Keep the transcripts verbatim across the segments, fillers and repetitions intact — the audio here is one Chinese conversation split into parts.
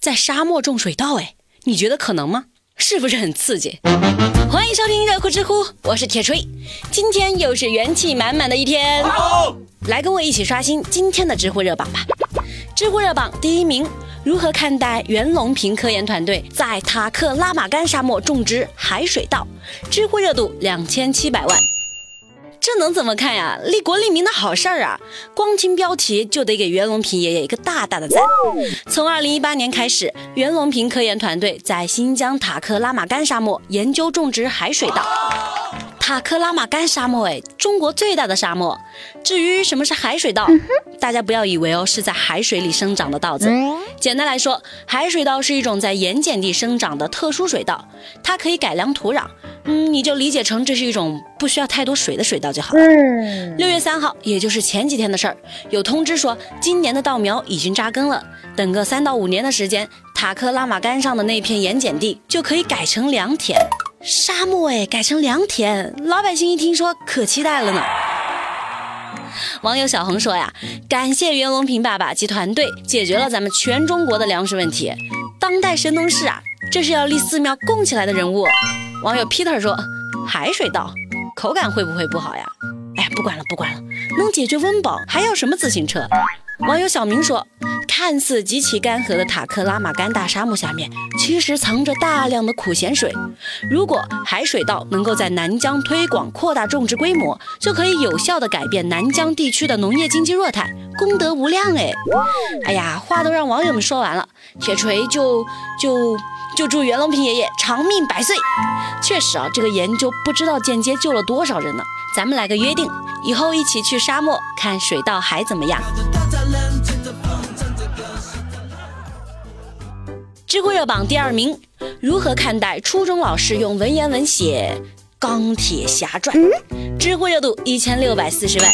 在沙漠种水稻，哎，你觉得可能吗？是不是很刺激？欢迎收听热乎知乎，我是铁锤，今天又是元气满满的一天，好，来跟我一起刷新今天的知乎热榜吧。知乎热榜第一名，如何看待袁隆平科研团队在塔克拉玛干沙漠种植海水稻？知乎热度两千七百万。这能怎么看呀？利国利民的好事儿啊！光听标题就得给袁隆平爷爷一个大大的赞。从二零一八年开始，袁隆平科研团队在新疆塔克拉玛干沙漠研究种植海水稻。塔克拉玛干沙漠，哎，中国最大的沙漠。至于什么是海水稻，嗯、大家不要以为哦是在海水里生长的稻子。简单来说，海水稻是一种在盐碱地生长的特殊水稻，它可以改良土壤。嗯，你就理解成这是一种不需要太多水的水稻就好了。六月三号，也就是前几天的事儿，有通知说今年的稻苗已经扎根了，等个三到五年的时间，塔克拉玛干上的那片盐碱地就可以改成良田。沙漠哎，改成良田，老百姓一听说可期待了呢。网友小红说呀，感谢袁隆平爸爸及团队解决了咱们全中国的粮食问题，当代神农氏啊，这是要立寺庙供起来的人物。网友 Peter 说，海水稻口感会不会不好呀？哎，不管了不管了，能解决温饱还要什么自行车？网友小明说，看似极其干涸的塔克拉玛干大沙漠下面，其实藏着大量的苦咸水，如果海水稻能够在南疆推广扩大种植规模，就可以有效地改变南疆地区的农业经济弱态，功德无量。哎哎呀，话都让网友们说完了，铁锤就就就祝袁隆平爷爷长命百岁。确实啊，这个研究不知道间接救了多少人呢。咱们来个约定，以后一起去沙漠看水稻还怎么样？知乎热榜第二名，如何看待初中老师用文言文写《钢铁侠传》？知乎热度一千六百四十万。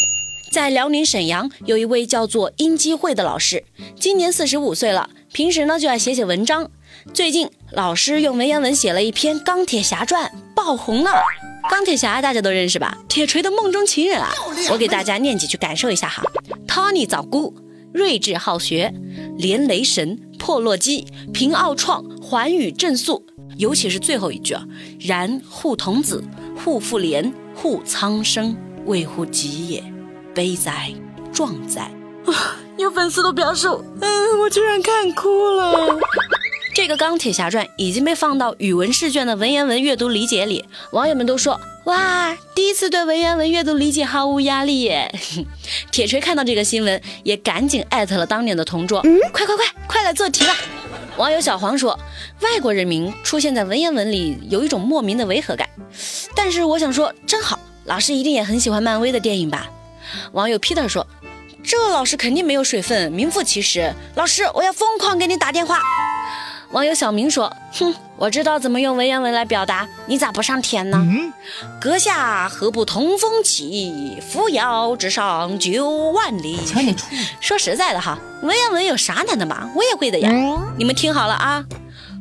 在辽宁沈阳，有一位叫做殷基慧的老师，今年四十五岁了，平时呢就爱写写文章。最近老师用文言文写了一篇《钢铁侠传》，爆红了。钢铁侠大家都认识吧？铁锤的梦中情人啊！我给大家念几句感受一下哈。Tony 早姑，睿智好学，连雷神、破洛基、凭奥创、寰宇正宿，尤其是最后一句啊，然护童子，护妇联，护苍生，为乎己也，悲哉壮哉！有粉丝都表示，嗯，我居然看哭了。这个《钢铁侠传》已经被放到语文试卷的文言文阅读理解里，网友们都说，哇，第一次对文言文阅读理解毫无压力耶。铁锤看到这个新闻也赶紧艾特了当年的同桌，嗯、快快快快来做题吧。网友小黄说，外国人名出现在文言文里有一种莫名的违和感，但是我想说真好，老师一定也很喜欢漫威的电影吧。网友 Peter 说，这个老师肯定没有水分，名副其实，老师我要疯狂给你打电话。网友小明说，哼，我知道怎么用文言文来表达，你咋不上天呢？嗯、阁下何不同风起，扶摇直上九万里。说实在的哈，文言文有啥难的嘛，我也会的呀。嗯、你们听好了啊，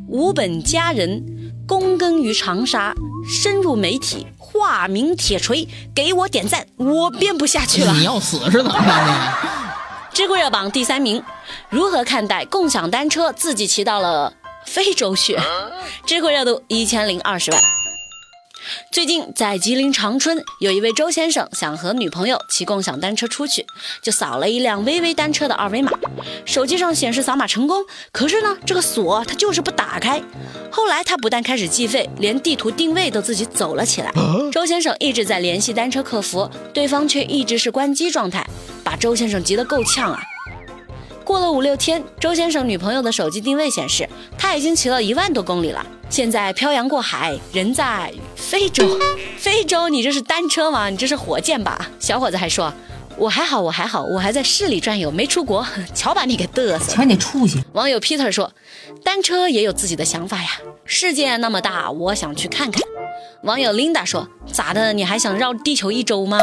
吾本佳人，躬耕于长沙，深入媒体，化名铁锤，给我点赞，我编不下去了。你要死是怎么的？知乎热榜第三名，如何看待共享单车自己骑到了非洲去？知乎热度一千零二十万。最近在吉林长春，有一位周先生想和女朋友骑共享单车出去，就扫了一辆微微单车的二维码，手机上显示扫码成功，可是呢这个锁它就是不打开。后来他不但开始计费，连地图定位都自己走了起来。周先生一直在联系单车客服，对方却一直是关机状态，把周先生急得够呛啊！过了五六天，周先生女朋友的手机定位显示，他已经骑了一万多公里了，现在漂洋过海，人在非洲。非洲，你这是单车吗？你这是火箭吧？小伙子还说，我还好，我还好，我还在市里转悠，没出国，瞧把你给嘚瑟！瞧你出息！网友 Peter 说，单车也有自己的想法呀，世界那么大，我想去看看。网友 Linda 说，咋的？你还想绕地球一周吗？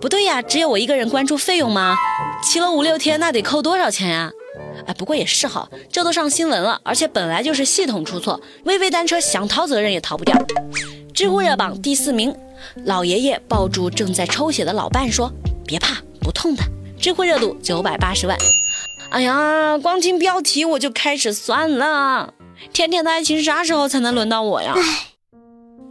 不对呀，只有我一个人关注费用吗？骑了五六天，那得扣多少钱呀？哎，不过也是好，这都上新闻了，而且本来就是系统出错，微微单车想逃责任也逃不掉。知乎热榜第四名，老爷爷抱住正在抽血的老伴说，别怕，不痛的。知乎热度九百八十万。哎呀，光听标题我就开始算了，甜甜的爱情啥时候才能轮到我呀？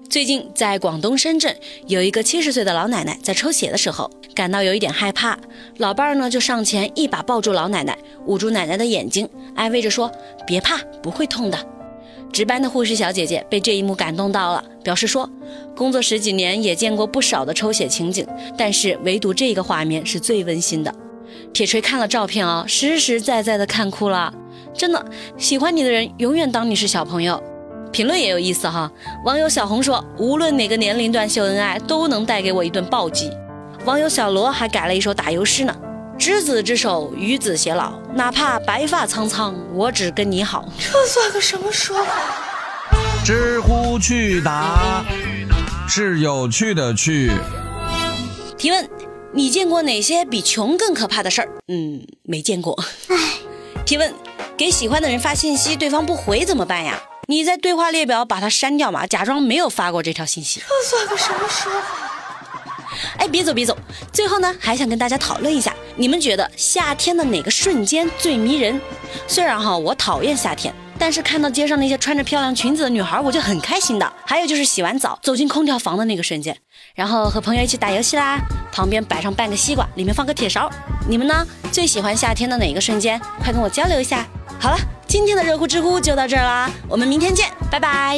最近在广东深圳，有一个七十岁的老奶奶在抽血的时候感到有一点害怕，老伴儿呢就上前一把抱住老奶奶，捂住奶奶的眼睛，安慰着说别怕，不会痛的。值班的护士小姐姐被这一幕感动到了，表示说工作十几年也见过不少的抽血情景，但是唯独这个画面是最温馨的。铁锤看了照片哦，实实在在的看哭了，真的喜欢你的人永远当你是小朋友。评论也有意思哈，网友小红说无论哪个年龄段秀恩爱都能带给我一顿暴击。网友小罗还改了一首打油诗呢，执子之手与子偕老，哪怕白发苍苍我只跟你好。这算个什么说法？知乎去答是有趣的去提问，你见过哪些比穷更可怕的事儿？嗯，没见过。提问，给喜欢的人发信息对方不回怎么办呀？你在对话列表把它删掉嘛，假装没有发过这条信息。这算个什么说法？哎，别走别走，最后呢还想跟大家讨论一下，你们觉得夏天的哪个瞬间最迷人？虽然哈我讨厌夏天，但是看到街上那些穿着漂亮裙子的女孩我就很开心的。还有就是洗完澡走进空调房的那个瞬间，然后和朋友一起打游戏啦，旁边摆上半个西瓜，里面放个铁勺。你们呢最喜欢夏天的哪个瞬间？快跟我交流一下。好了，今天的热乎知乎就到这儿啦，我们明天见，拜拜。